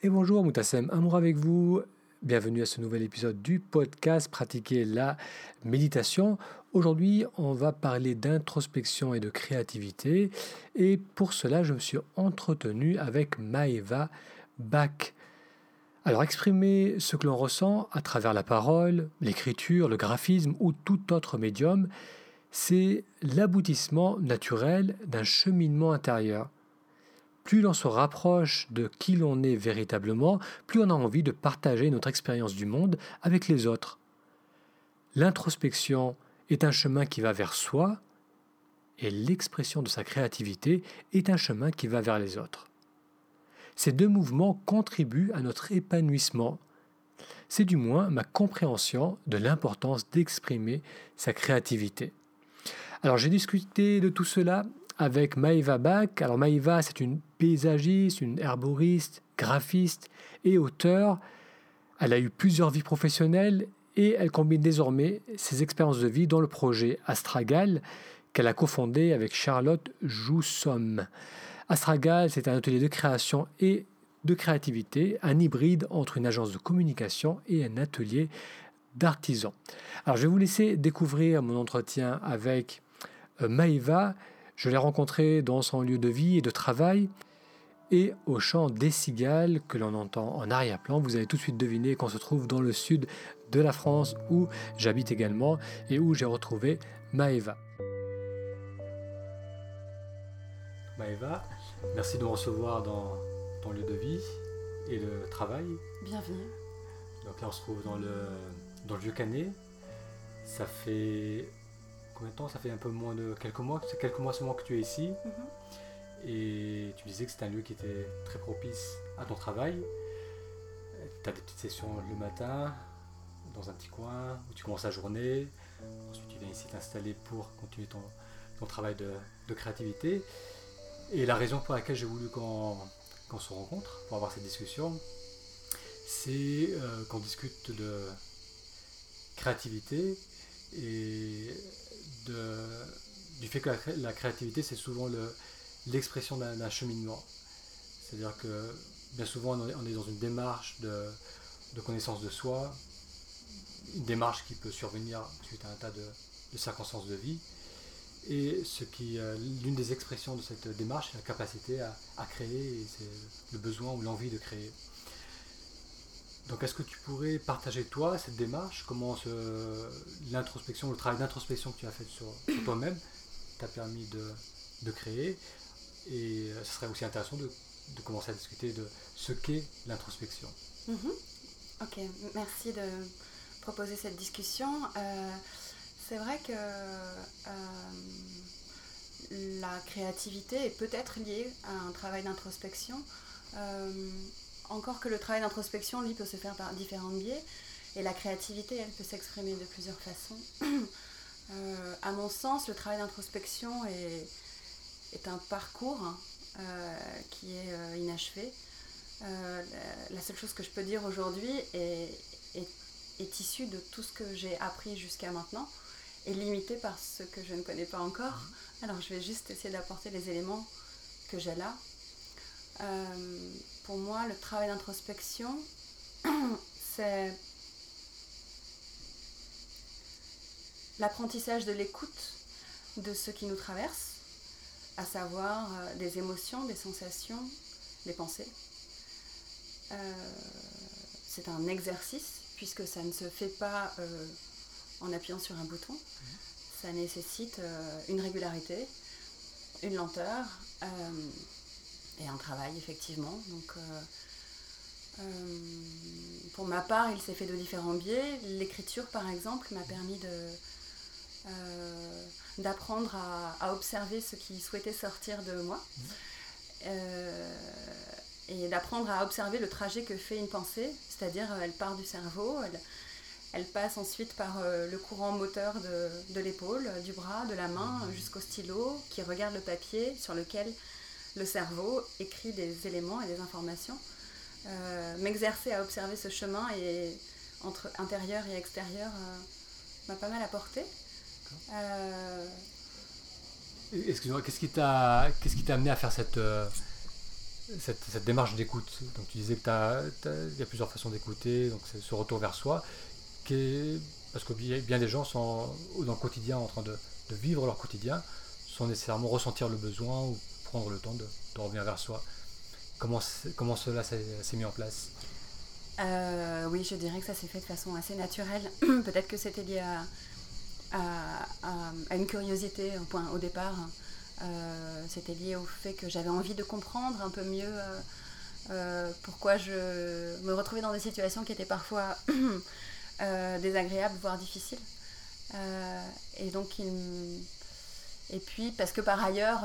Et bonjour Moutassem, amour avec vous, bienvenue à ce nouvel épisode du podcast Pratiquer la méditation. Aujourd'hui, on va parler d'introspection et de créativité et pour cela, je me suis entretenu avec Maëva Bach. Alors, exprimer ce que l'on ressent à travers la parole, l'écriture, le graphisme ou tout autre médium, c'est l'aboutissement naturel d'un cheminement intérieur. Plus l'on se rapproche de qui l'on est véritablement, plus on a envie de partager notre expérience du monde avec les autres. L'introspection est un chemin qui va vers soi et l'expression de sa créativité est un chemin qui va vers les autres. Ces deux mouvements contribuent à notre épanouissement. C'est du moins ma compréhension de l'importance d'exprimer sa créativité. Alors j'ai discuté de tout cela avec Maëva Bach. Alors Maëva, c'est une paysagiste, une herboriste, graphiste et auteure. Elle a eu plusieurs vies professionnelles et elle combine désormais ses expériences de vie dans le projet Astragal qu'elle a cofondé avec Charlotte Joussomme. Astragal, c'est un atelier de création et de créativité, un hybride entre une agence de communication et un atelier d'artisans. Alors je vais vous laisser découvrir mon entretien avec Maëva. Je l'ai rencontrée dans son lieu de vie et de travail et au chant des cigales que l'on entend en arrière-plan. Vous avez tout de suite deviné qu'on se trouve dans le sud de la France où j'habite également et où j'ai retrouvé Maëva. Maëva, merci de me recevoir dans ton lieu de vie et le travail. Bienvenue. Donc là on se trouve dans le vieux Canet. Ça fait... combien de temps? Ça fait un peu moins de quelques mois. C'est quelques mois seulement que tu es ici. Mm-hmm. Et tu disais que c'était un lieu qui était très propice à ton travail. Tu as des petites sessions le matin, dans un petit coin, où tu commences la journée. Ensuite, tu viens ici t'installer pour continuer ton travail de créativité. Et la raison pour laquelle j'ai voulu qu'on se rencontre, pour avoir cette discussion, c'est qu'on discute de créativité et du fait que la créativité, c'est souvent l'expression d'un cheminement. C'est-à-dire que bien souvent, on est dans une démarche de connaissance de soi, une démarche qui peut survenir suite à un tas de circonstances de vie. Et l'une des expressions de cette démarche, c'est la capacité à créer, et c'est le besoin ou l'envie de créer. Donc est-ce que tu pourrais partager toi cette démarche, comment l'introspection, le travail d'introspection que tu as fait sur toi-même t'a permis de créer, et ce serait aussi intéressant de commencer à discuter de ce qu'est l'introspection. Mm-hmm. Ok, merci de proposer cette discussion. C'est vrai que la créativité est peut-être liée à un travail d'introspection. Encore que le travail d'introspection, lui, peut se faire par différents biais. Et la créativité, elle, peut s'exprimer de plusieurs façons. À mon sens, le travail d'introspection est un parcours qui est inachevé. La seule chose que je peux dire aujourd'hui est issue de tout ce que j'ai appris jusqu'à maintenant et limitée par ce que je ne connais pas encore. Alors, je vais juste essayer d'apporter les éléments que j'ai là. Pour moi, le travail d'introspection, c'est l'apprentissage de l'écoute de ce qui nous traverse, à savoir des émotions, des sensations, des pensées. C'est un exercice, puisque ça ne se fait pas en appuyant sur un bouton. Ça nécessite une régularité, une lenteur, et un travail, effectivement. Donc, pour ma part, il s'est fait de différents biais. L'écriture, par exemple, m'a permis d'apprendre à observer ce qui souhaitait sortir de moi et d'apprendre à observer le trajet que fait une pensée, c'est-à-dire elle part du cerveau, elle passe ensuite par le courant moteur de l'épaule, du bras, de la main, jusqu'au stylo, qui regarde le papier sur lequel le cerveau écrit des éléments et des informations. M'exercer à observer ce chemin et entre intérieur et extérieur m'a pas mal apporté. Excuse-moi, qu'est-ce qui t'a amené à faire cette cette démarche d'écoute. Donc tu disais qu'il y a plusieurs façons d'écouter, donc c'est ce retour vers soi, parce que bien des gens sont dans le quotidien en train de vivre leur quotidien, sans nécessairement ressentir le besoin ou prendre le temps de revenir vers soi. Comment cela s'est mis en place ? Oui, je dirais que ça s'est fait de façon assez naturelle. Peut-être que c'était lié à une curiosité au départ. C'était lié au fait que j'avais envie de comprendre un peu mieux pourquoi je me retrouvais dans des situations qui étaient parfois désagréables, voire difficiles. Et donc, et puis, parce que par ailleurs,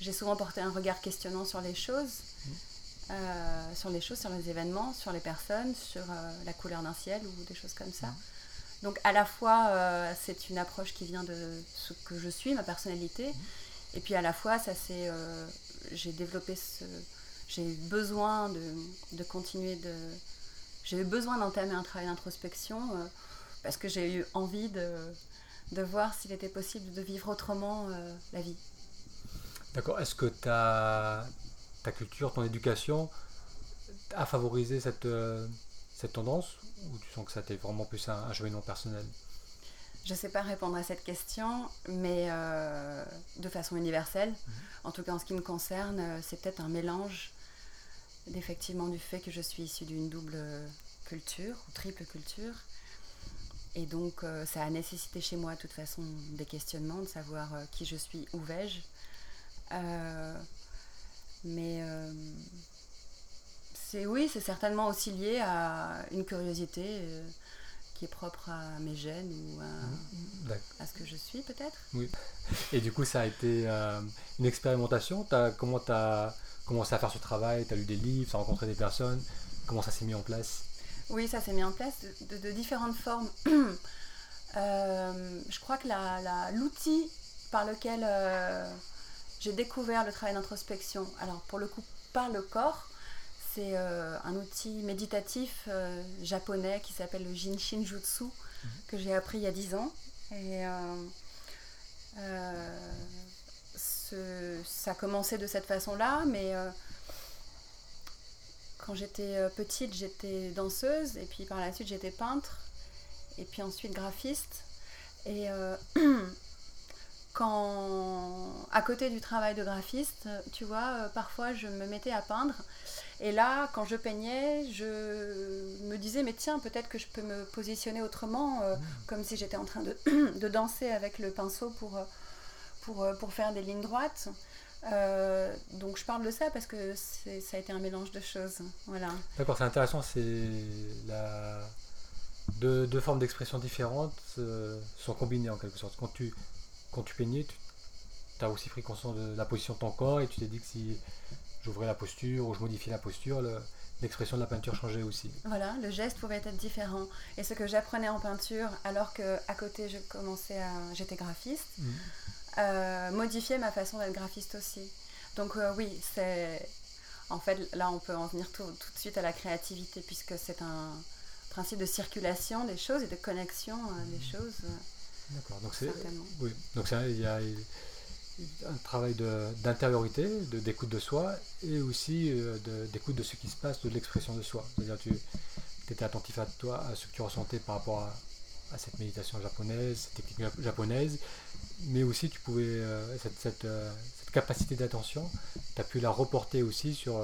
j'ai souvent porté un regard questionnant sur les choses. Sur les événements, sur les personnes, sur la couleur d'un ciel ou des choses comme ça. Donc à la fois c'est une approche qui vient de ce que je suis, ma personnalité, et puis à la fois ça c'est j'ai eu besoin d'entamer un travail d'introspection parce que j'ai eu envie de voir s'il était possible de vivre autrement la vie. D'accord, est-ce que ta culture, ton éducation a favorisé cette tendance, ou tu sens que ça t'est vraiment plus un cheminement personnel ? Je ne sais pas répondre à cette question, mais de façon universelle, en tout cas en ce qui me concerne, c'est peut-être un mélange effectivement du fait que je suis issue d'une double culture, ou triple culture, et donc ça a nécessité chez moi de toute façon des questionnements, de savoir qui je suis, où vais-je. Mais c'est certainement aussi lié à une curiosité qui est propre à mes gènes ou à ce que je suis peut-être. Oui. Et du coup, ça a été une expérimentation. Comment tu as commencé à faire ce travail ? Tu as lu des livres, tu as rencontré des personnes. Comment ça s'est mis en place ? Oui, ça s'est mis en place de différentes formes. Je crois que l'outil par lequel... j'ai découvert le travail d'introspection. Alors pour le coup, par le corps, c'est un outil méditatif japonais qui s'appelle le Jin Shin Jutsu, que j'ai appris il y a 10 ans. Et ça a commencé de cette façon-là, mais quand j'étais petite, j'étais danseuse, et puis par la suite, j'étais peintre, et puis ensuite graphiste. Et... quand, à côté du travail de graphiste, tu vois, parfois je me mettais à peindre. Et là, quand je peignais, je me disais, mais tiens, peut-être que je peux me positionner autrement, comme si j'étais en train de danser avec le pinceau pour faire des lignes droites. Donc je parle de ça parce que ça a été un mélange de choses. Voilà. D'accord, c'est intéressant, c'est deux formes d'expression différentes sont combinées en quelque sorte. Quand tu peignais, tu as aussi pris conscience de la position de ton corps et tu t'es dit que si j'ouvrais la posture ou je modifiais la posture, l'expression de la peinture changeait aussi. Voilà, le geste pouvait être différent. Et ce que j'apprenais en peinture, alors qu'à côté j'étais graphiste, modifiait ma façon d'être graphiste aussi. Donc oui, en fait là on peut en venir tout de suite à la créativité puisque c'est un principe de circulation des choses et de connexion des choses. D'accord, donc il y a un travail d'intériorité, d'écoute de soi et aussi d'écoute de ce qui se passe, de l'expression de soi. C'est-à-dire tu étais attentif à toi, à ce que tu ressentais par rapport à cette méditation japonaise, cette technique japonaise, mais aussi tu pouvais, cette capacité d'attention, tu as pu la reporter aussi sur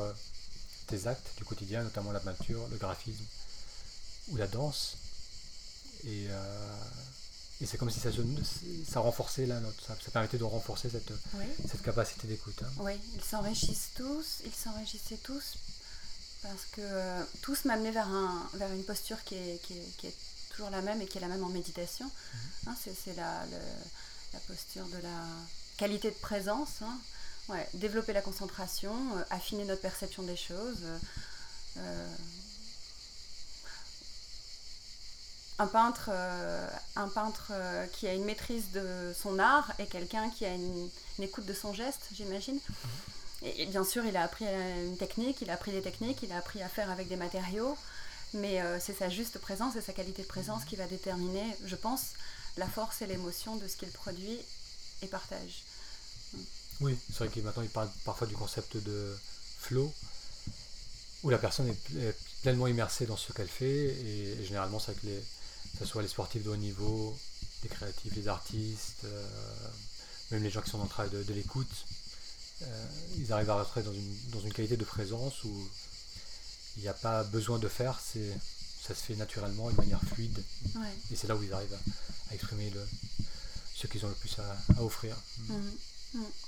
tes actes du quotidien, notamment la peinture, le graphisme ou la danse. Et c'est comme si ça renforçait l'un l'autre, ça permettait de renforcer cette capacité d'écoute. Hein. Oui, ils s'enrichissaient tous, parce que tous m'amenaient vers une posture qui est toujours la même et qui est la même en méditation. Hein, c'est la posture de la qualité de présence, hein. Ouais, développer la concentration, affiner notre perception des choses. Un peintre qui a une maîtrise de son art et quelqu'un qui a une écoute de son geste, j'imagine. Et bien sûr, il a appris des techniques, il a appris à faire avec des matériaux, mais c'est sa juste présence et sa qualité de présence qui va déterminer, je pense, la force et l'émotion de ce qu'il produit et partage. Oui, c'est vrai que maintenant il parle parfois du concept de flow, où la personne est pleinement immersée dans ce qu'elle fait, et généralement c'est vrai que que ce soit les sportifs de haut niveau, les créatifs, les artistes, même les gens qui sont dans le travail de l'écoute, ils arrivent à rentrer dans une qualité de présence où il n'y a pas besoin de faire, ça se fait naturellement, de manière fluide, ouais. Et c'est là où ils arrivent à exprimer ce qu'ils ont le plus à offrir. Mmh.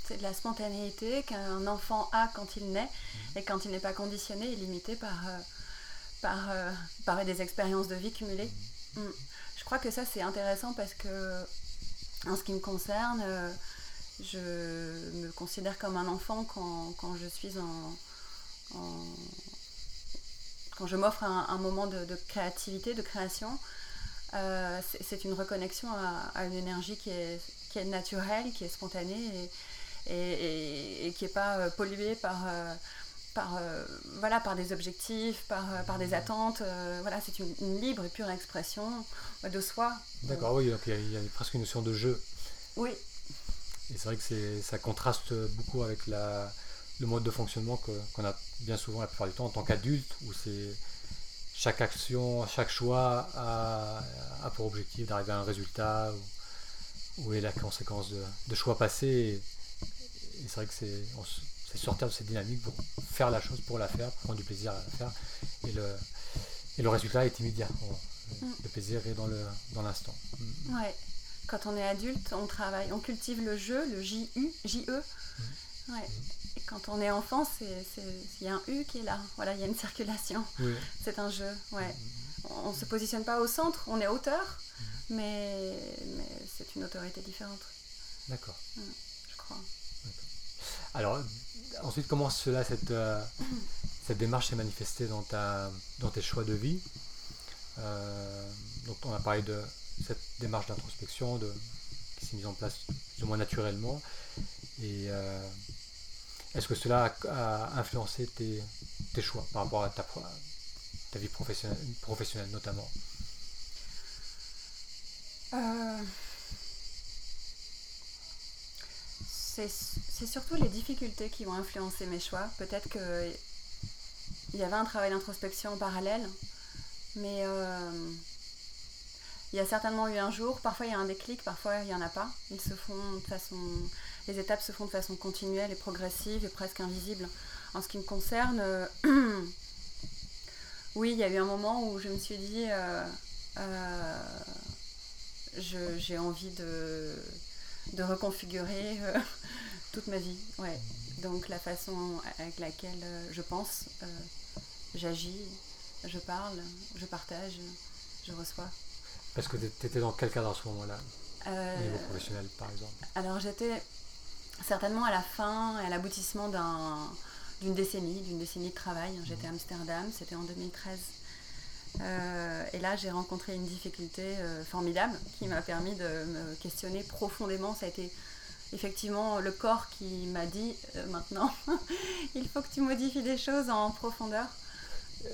C'est de la spontanéité qu'un enfant a quand il naît, et quand il n'est pas conditionné, il est limité par des expériences de vie cumulées. Je crois que ça c'est intéressant parce que, en ce qui me concerne, je me considère comme un enfant quand je suis quand je m'offre un moment de créativité, de création. C'est une reconnexion à une énergie qui est naturelle, qui est spontanée et qui n'est pas polluée par des objectifs, par des attentes. C'est une libre et pure expression de soi. D'accord, oui, donc il y a presque une notion de jeu. Oui. Et c'est vrai que ça contraste beaucoup avec le mode de fonctionnement qu'on a bien souvent la plupart du temps en tant qu'adulte, où c'est chaque action, chaque choix a pour objectif d'arriver à un résultat, où est la conséquence de choix passés. Et c'est vrai que c'est sortir de cette dynamique pour faire la chose, pour la faire, pour prendre du plaisir à la faire. Et le résultat est immédiat. Le plaisir est dans l'instant. Ouais. Quand on est adulte, on cultive le jeu, le J-E. Ouais. Et quand on est enfant, il y a un U qui est là. Voilà, il y a une circulation. Oui. C'est un jeu. Ouais. On ne se positionne pas au centre, on est auteur, mais c'est une autorité différente. D'accord. Ouais, je crois. D'accord. Alors, ensuite, comment cette démarche s'est manifestée dans tes choix de vie? Donc, on a parlé de cette démarche d'introspection qui s'est mise en place plus ou moins naturellement. Et est-ce que cela a influencé tes choix par rapport à ta vie professionnelle notamment? C'est surtout les difficultés qui ont influencé mes choix. Peut-être qu'il y avait un travail d'introspection en parallèle, mais il y a certainement eu un jour, parfois il y a un déclic, parfois il n'y en a pas. Les étapes se font de façon continuelle et progressive et presque invisible. En ce qui me concerne, oui, il y a eu un moment où je me suis dit j'ai envie de reconfigurer toute ma vie. Ouais. Donc la façon avec laquelle je pense, j'agis, je parle, je partage, je reçois. Parce que tu étais dans quel cadre à ce moment-là, au niveau professionnel par exemple? Alors j'étais certainement à la fin, à l'aboutissement d'une décennie de travail. J'étais à Amsterdam, c'était en 2013. Et là j'ai rencontré une difficulté formidable qui m'a permis de me questionner profondément. Ça a été effectivement le corps qui m'a dit maintenant il faut que tu modifies des choses en profondeur.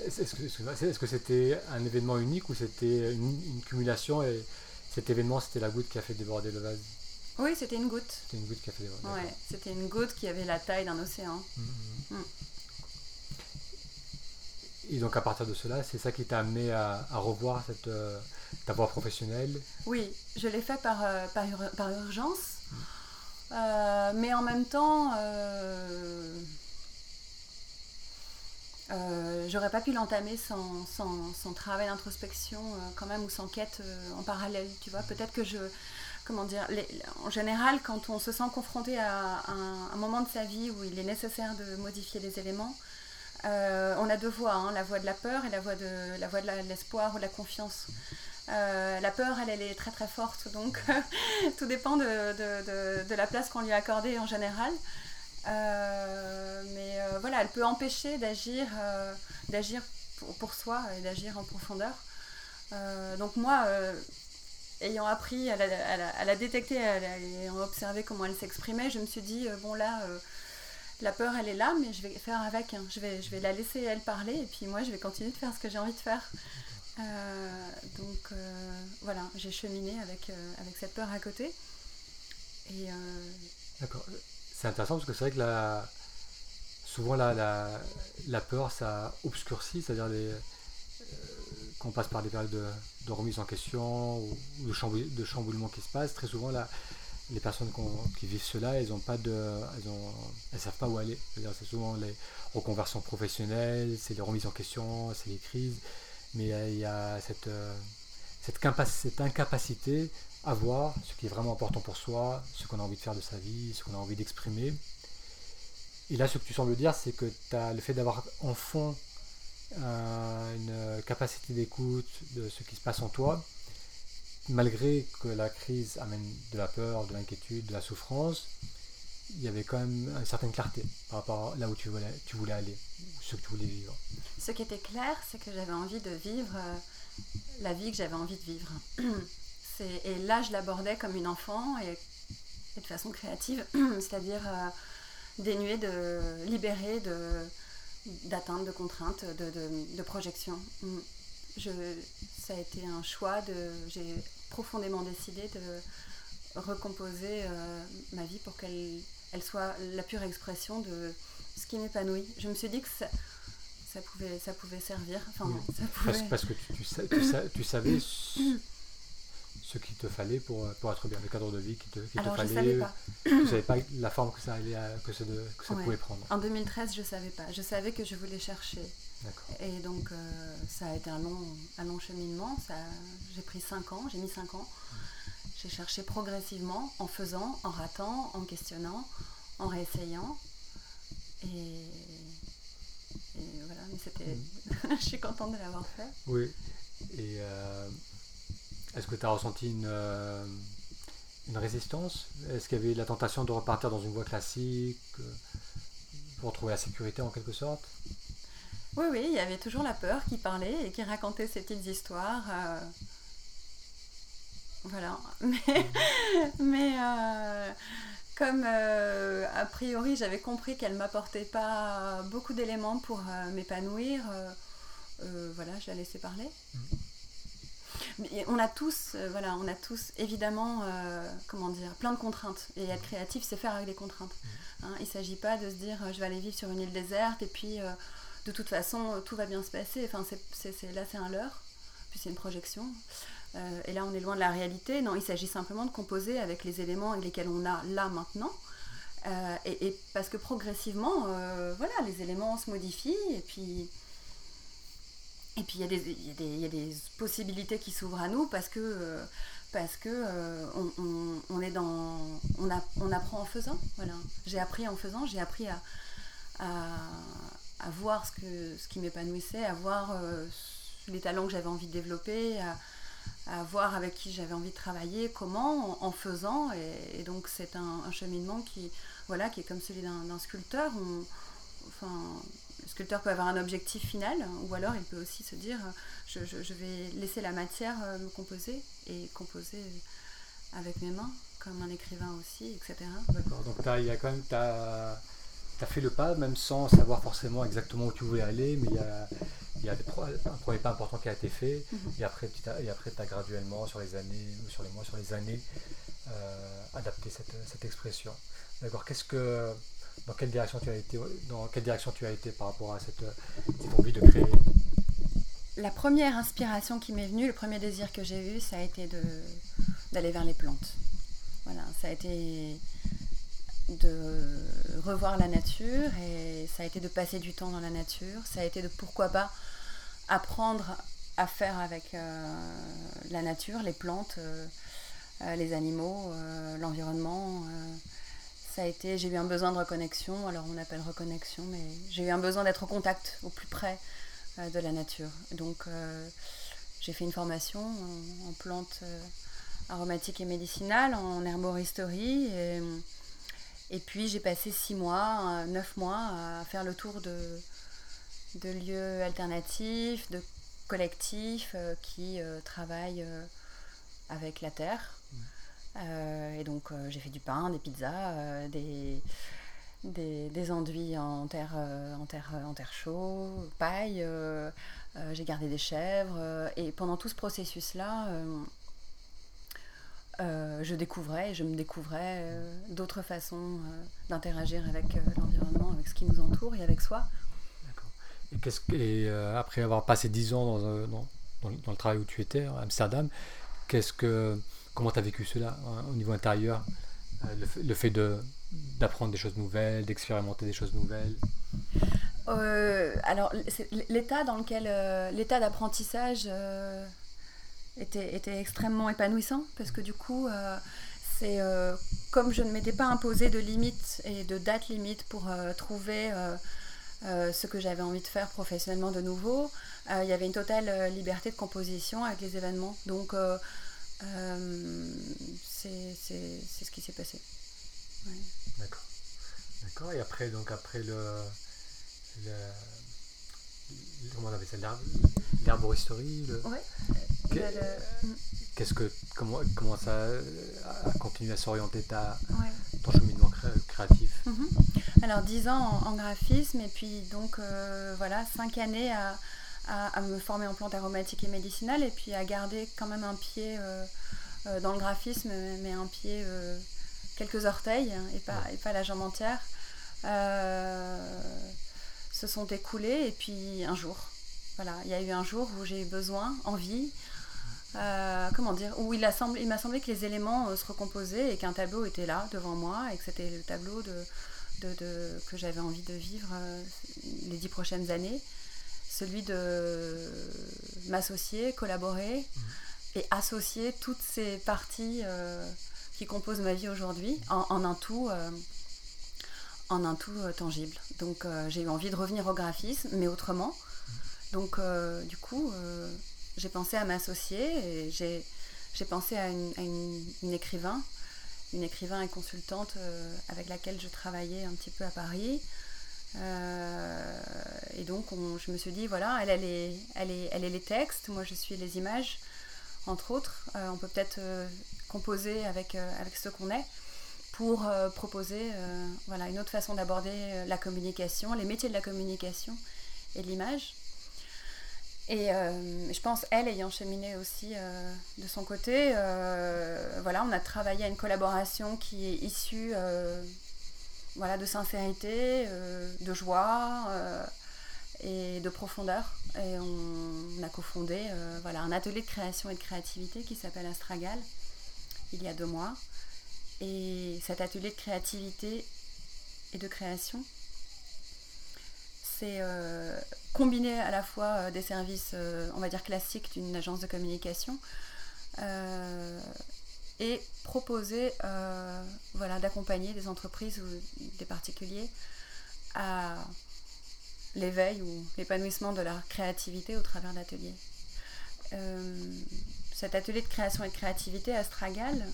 Est-ce que c'était un événement unique ou c'était une cumulation, et cet événement c'était la goutte qui a fait déborder le vase? Oui, c'était une goutte. C'était une goutte qui a fait déborder. Ouais, c'était une goutte qui avait la taille d'un océan. Et donc à partir de cela, c'est ça qui t'a amené à revoir ta voie professionnelle? Oui, je l'ai fait par urgence, mais en même temps, j'aurais pas pu l'entamer sans travail d'introspection quand même, ou sans quête en parallèle, tu vois. Peut-être que en général, quand on se sent confronté à un moment de sa vie où il est nécessaire de modifier des éléments, on a deux voies, la voie de la peur et la voie de l'espoir ou de la confiance. La peur, elle est très très forte, donc tout dépend de la place qu'on lui a accordée en général. Mais elle peut empêcher d'agir pour soi et d'agir en profondeur. Donc moi, ayant appris à la détecter et ayant observé comment elle s'exprimait, je me suis dit la peur elle est là, mais je vais faire avec, je vais la laisser elle parler, et puis moi je vais continuer de faire ce que j'ai envie de faire. Donc j'ai cheminé avec cette peur à côté. D'accord. c'est intéressant parce que c'est vrai que souvent la peur, ça obscurcit, c'est-à-dire quand on passe par des périodes de remise en question ou de chamboulement qui se passe, très souvent les personnes qui vivent cela, elles savent pas où aller. C'est-à-dire, c'est souvent les reconversions professionnelles, c'est les remises en question, c'est les crises, mais il y a cette incapacité à voir ce qui est vraiment important pour soi, ce qu'on a envie de faire de sa vie, ce qu'on a envie d'exprimer. Et là, ce que tu sembles dire, c'est que le fait d'avoir en fond une capacité d'écoute de ce qui se passe en toi, malgré que la crise amène de la peur, de l'inquiétude, de la souffrance, il y avait quand même une certaine clarté par rapport à là où tu voulais aller, ce que tu voulais vivre. Ce qui était clair, c'est que j'avais envie de vivre la vie que j'avais envie de vivre. Et là, je l'abordais comme une enfant et de façon créative, c'est-à-dire dénuée libérée d'atteintes, de contraintes, de projections. Ça a été un choix, j'ai profondément décidé de recomposer ma vie pour qu'elle soit la pure expression de ce qui m'épanouit. Je me suis dit que ça pouvait servir. Enfin, oui. Non, ça pouvait... Parce que tu savais ce qu'il te fallait pour être bien, le cadre de vie qu'il te fallait. Alors, je ne savais pas. Tu ne savais pas la forme que ça allait, que ça pouvait prendre. En 2013, je ne savais pas. Je savais que je voulais chercher. D'accord. Et donc, ça a été un long cheminement. J'ai pris 5 ans, j'ai mis 5 ans. J'ai cherché progressivement, en faisant, en ratant, en questionnant, en réessayant. Et voilà, mais c'était... Je suis contente de l'avoir fait. Oui. Et... Est-ce que tu as ressenti une résistance ? Est-ce qu'il y avait la tentation de repartir dans une voie classique pour retrouver la sécurité en quelque sorte ? Oui, il y avait toujours la peur qui parlait et qui racontait ses petites histoires. Voilà. Mais comme a priori j'avais compris qu'elle ne m'apportait pas beaucoup d'éléments pour m'épanouir, voilà, je la laissais parler. Et on a tous évidemment plein de contraintes, et être créatif, c'est faire avec des contraintes, hein. Il ne s'agit pas de se dire je vais aller vivre sur une île déserte et puis de toute façon tout va bien se passer. Enfin, là c'est un leurre, puis c'est une projection, et là on est loin de la réalité. Non, il s'agit simplement de composer avec les éléments avec lesquels on a là maintenant, et parce que progressivement les éléments se modifient, et puis il y a des possibilités qui s'ouvrent à nous parce que on apprend en faisant. Voilà, j'ai appris en faisant, j'ai appris à voir ce qui m'épanouissait, à voir les talents que j'avais envie de développer, à voir avec qui j'avais envie de travailler, comment, en faisant. Et donc c'est un cheminement qui est comme celui d'un sculpteur. Le sculpteur peut avoir un objectif final, ou alors il peut aussi se dire je vais laisser la matière me composer, et composer avec mes mains, comme un écrivain aussi, etc. D'accord, donc tu as fait le pas, même sans savoir forcément exactement où tu voulais aller, mais il y a un premier pas important qui a été fait, mm-hmm. et après tu as graduellement, sur les années, ou sur les mois, sur les années, adapté cette expression. D'accord, dans quelle direction tu as été, par rapport à cette envie de créer ? La première inspiration qui m'est venue, le premier désir que j'ai eu, ça a été d'aller vers les plantes. Voilà, ça a été de revoir la nature, et ça a été de passer du temps dans la nature. Ça a été de, pourquoi pas, apprendre à faire avec la nature, les plantes, les animaux, l'environnement... j'ai eu un besoin de reconnexion, alors on appelle reconnexion, mais j'ai eu un besoin d'être au contact, au plus près de la nature. Donc j'ai fait une formation en plantes aromatiques et médicinales, en herboristerie, et puis j'ai passé 9 mois à faire le tour de lieux alternatifs, de collectifs qui travaillent avec la terre. Et donc j'ai fait du pain, des pizzas, des enduits en terre chaude, paille, j'ai gardé des chèvres, et pendant tout ce processus là je découvrais et je me découvrais d'autres façons d'interagir avec l'environnement, avec ce qui nous entoure et avec soi. D'accord. Et, après avoir passé 10 ans dans le travail où tu étais, à Amsterdam, comment tu as vécu cela au niveau intérieur, le fait d'apprendre des choses nouvelles, d'expérimenter des choses nouvelles? Alors, l'état dans lequel l'état d'apprentissage était extrêmement épanouissant, parce que du coup, c'est comme je ne m'étais pas imposé de limites et de dates limites pour trouver ce que j'avais envie de faire professionnellement de nouveau, il y avait une totale liberté de composition avec les événements. Donc, c'est ce qui s'est passé. Ouais. D'accord. Et après, comment on appelle ça, l'herboristerie, comment ça a continué à s'orienter ton cheminement créatif? Mm-hmm. Alors 10 ans en graphisme, et puis donc 5 années à me former en plantes aromatiques et médicinales, et puis à garder quand même un pied dans le graphisme, mais un pied, quelques orteils, et pas la jambe entière, se sont écoulés. Et puis un jour, il y a eu un jour où j'ai eu envie, où il m'a semblé que les éléments se recomposaient et qu'un tableau était là devant moi, et que c'était le tableau que j'avais envie de vivre les 10 prochaines années, celui de m'associer, collaborer et associer toutes ces parties qui composent ma vie aujourd'hui en un tout. Tangible. Donc j'ai eu envie de revenir au graphisme, mais autrement. Donc du coup, j'ai pensé à m'associer, et j'ai pensé à une écrivain et consultante avec laquelle je travaillais un petit peu à Paris. Et donc je me suis dit, elle est les textes, moi je suis les images, entre autres. On peut peut-être composer avec ce qu'on est, pour proposer une autre façon d'aborder la communication, les métiers de la communication et de l'image. Et je pense, elle ayant cheminé aussi de son côté, on a travaillé à une collaboration qui est issue de sincérité, de joie et de profondeur. Et on a cofondé un atelier de création et de créativité qui s'appelle Astragal, il y a 2 mois. Et cet atelier de créativité et de création, c'est combiné à la fois des services, classiques d'une agence de communication, et proposer d'accompagner des entreprises ou des particuliers à l'éveil ou l'épanouissement de leur créativité au travers d'ateliers. Cet atelier de création et de créativité, Astragal,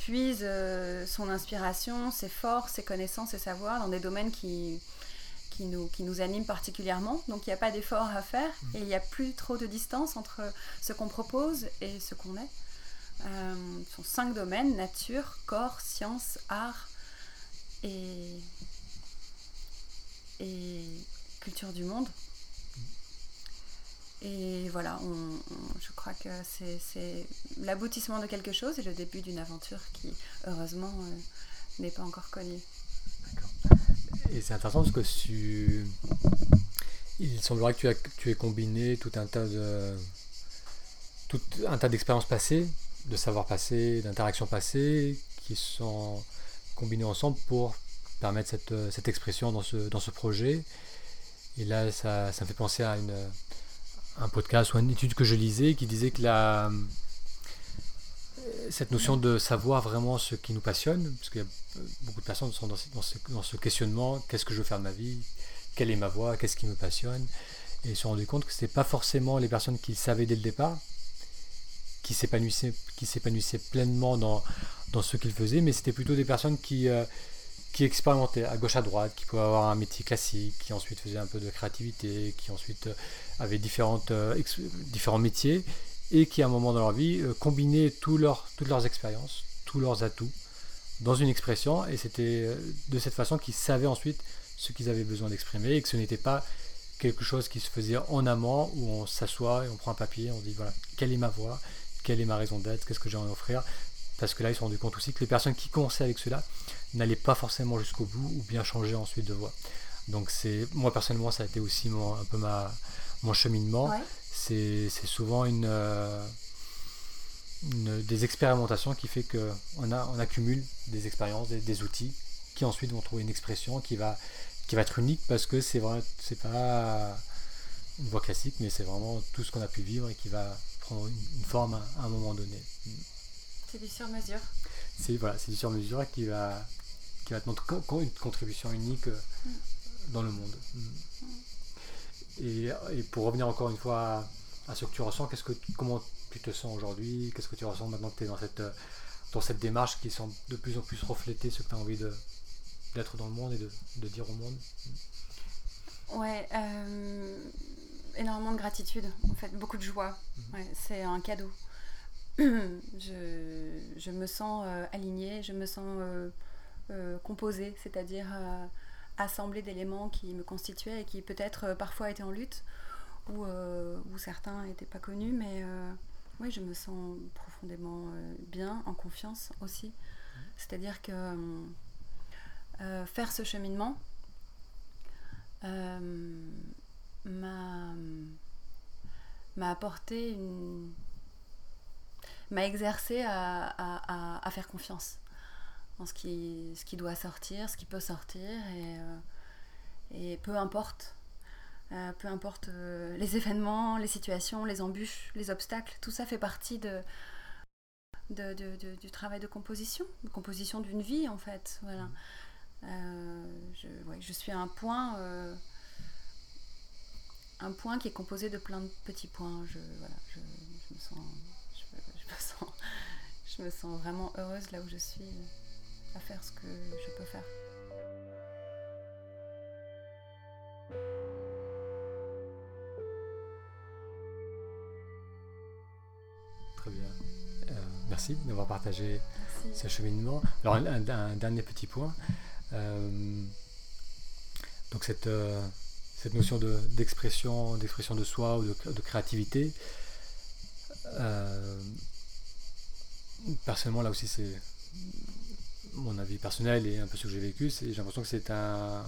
puise son inspiration, ses forces, ses connaissances, ses savoirs dans des domaines qui nous animent particulièrement. Donc il n'y a pas d'effort à faire, et il n'y a plus trop de distance entre ce qu'on propose et ce qu'on est. Ce sont 5 domaines: nature, corps, science, art et culture du monde. Et je crois que c'est l'aboutissement de quelque chose et le début d'une aventure qui, heureusement, n'est pas encore connue. D'accord. Et c'est intéressant parce que il semblerait que tu aies combiné tout un tas d'expériences passées, de savoirs passés, d'interactions passées, qui sont combinées ensemble pour permettre cette expression dans ce projet. Et là, ça me fait penser à un podcast ou une étude que je lisais qui disait que cette notion de savoir vraiment ce qui nous passionne, parce qu'il y a beaucoup de personnes qui sont dans ce questionnement: qu'est-ce que je veux faire de ma vie, quelle est ma voie, qu'est-ce qui me passionne, et ils se sont rendus compte que ce n'était pas forcément les personnes qui le savaient dès le départ qui s'épanouissaient pleinement dans ce qu'ils faisaient, mais c'était plutôt des personnes qui expérimentait à gauche à droite, qui pouvait avoir un métier classique, qui ensuite faisait un peu de créativité, qui ensuite avait différents métiers, et qui à un moment dans leur vie combinaient toutes leurs expériences, tous leurs atouts dans une expression, et c'était de cette façon qu'ils savaient ensuite ce qu'ils avaient besoin d'exprimer, et que ce n'était pas quelque chose qui se faisait en amont, où on s'assoit et on prend un papier, on dit quelle est ma voix, quelle est ma raison d'être, qu'est-ce que j'ai envie d'offrir, parce que là ils se sont rendus compte aussi que les personnes qui commençaient avec cela n'allaient pas forcément jusqu'au bout ou bien changer ensuite de voie. Donc c'est, moi personnellement ça a été aussi un peu mon cheminement. Ouais. C'est souvent des expérimentations qui fait qu'on accumule des expériences, des outils qui ensuite vont trouver une expression qui va être unique, parce que c'est vrai, c'est pas une voie classique, mais c'est vraiment tout ce qu'on a pu vivre et qui va prendre une forme à un moment donné. C'est du sur-mesure. C'est du sur-mesure qui va te montrer une contribution unique dans le monde. Et pour revenir encore une fois à ce que tu ressens, comment tu te sens aujourd'hui, qu'est-ce que tu ressens maintenant que tu es dans cette démarche qui semble de plus en plus refléter ce que tu as envie d'être dans le monde et de dire au monde? Ouais, énormément de gratitude, en fait, beaucoup de joie. Ouais, c'est un cadeau. Je me sens alignée, je me sens composée, c'est-à-dire assemblée d'éléments qui me constituaient et qui peut-être parfois étaient en lutte, ou certains n'étaient pas connus, mais oui, je me sens profondément bien, en confiance aussi. C'est-à-dire que faire ce cheminement m'a apporté m'a exercé à faire confiance en ce qui doit sortir, ce qui peut sortir, et peu importe les événements, les situations, les embûches, les obstacles, tout ça fait partie du travail de composition d'une vie, en fait. Voilà. Je suis à un point qui est composé de plein de petits points. Je me sens vraiment heureuse là où je suis, à faire ce que je peux faire. Très bien. Merci d'avoir partagé ce cheminement. Alors un dernier petit point. Donc cette notion d'expression de soi ou de créativité, personnellement là aussi c'est mon avis personnel et un peu ce que j'ai vécu, j'ai l'impression que c'est un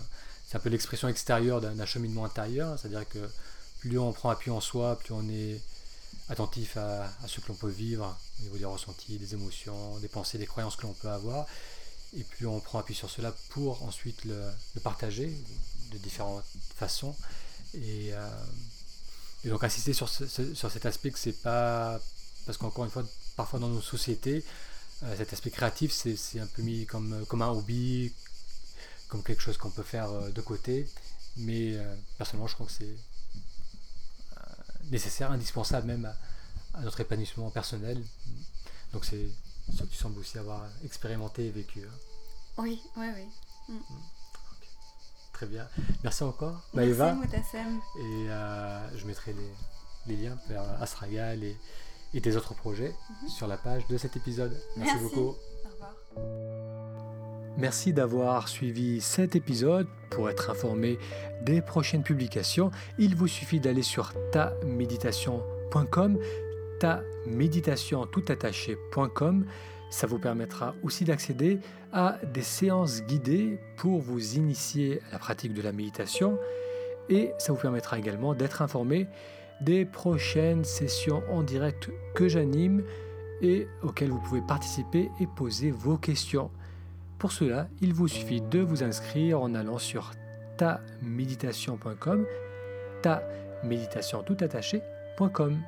peu l'expression extérieure d'un cheminement intérieur, c'est-à-dire que plus on prend appui en soi, plus on est attentif à ce que l'on peut vivre au niveau des ressentis, des émotions, des pensées, des croyances que l'on peut avoir, et plus on prend appui sur cela pour ensuite le partager de différentes façons, et donc insister sur cet aspect, que c'est pas, parce qu'encore une fois parfois dans nos sociétés cet aspect créatif c'est un peu mis comme un hobby, comme quelque chose qu'on peut faire de côté, mais personnellement je crois que c'est nécessaire, indispensable même à notre épanouissement personnel. Donc c'est ce que tu sembles aussi avoir expérimenté et vécu. Hein. Oui. Mm. Okay. Très bien. Merci encore, Maëva. Merci, Moutassem. Et je mettrai les liens vers Astragal et tes autres projets sur la page de cet épisode. Merci beaucoup. Au revoir. Merci d'avoir suivi cet épisode. Pour être informé des prochaines publications, il vous suffit d'aller sur taméditation.com, taméditation.com. Ça vous permettra aussi d'accéder à des séances guidées pour vous initier à la pratique de la méditation, et ça vous permettra également d'être informé des prochaines sessions en direct que j'anime et auxquelles vous pouvez participer et poser vos questions. Pour cela, il vous suffit de vous inscrire en allant sur taméditation.com, taméditation.com.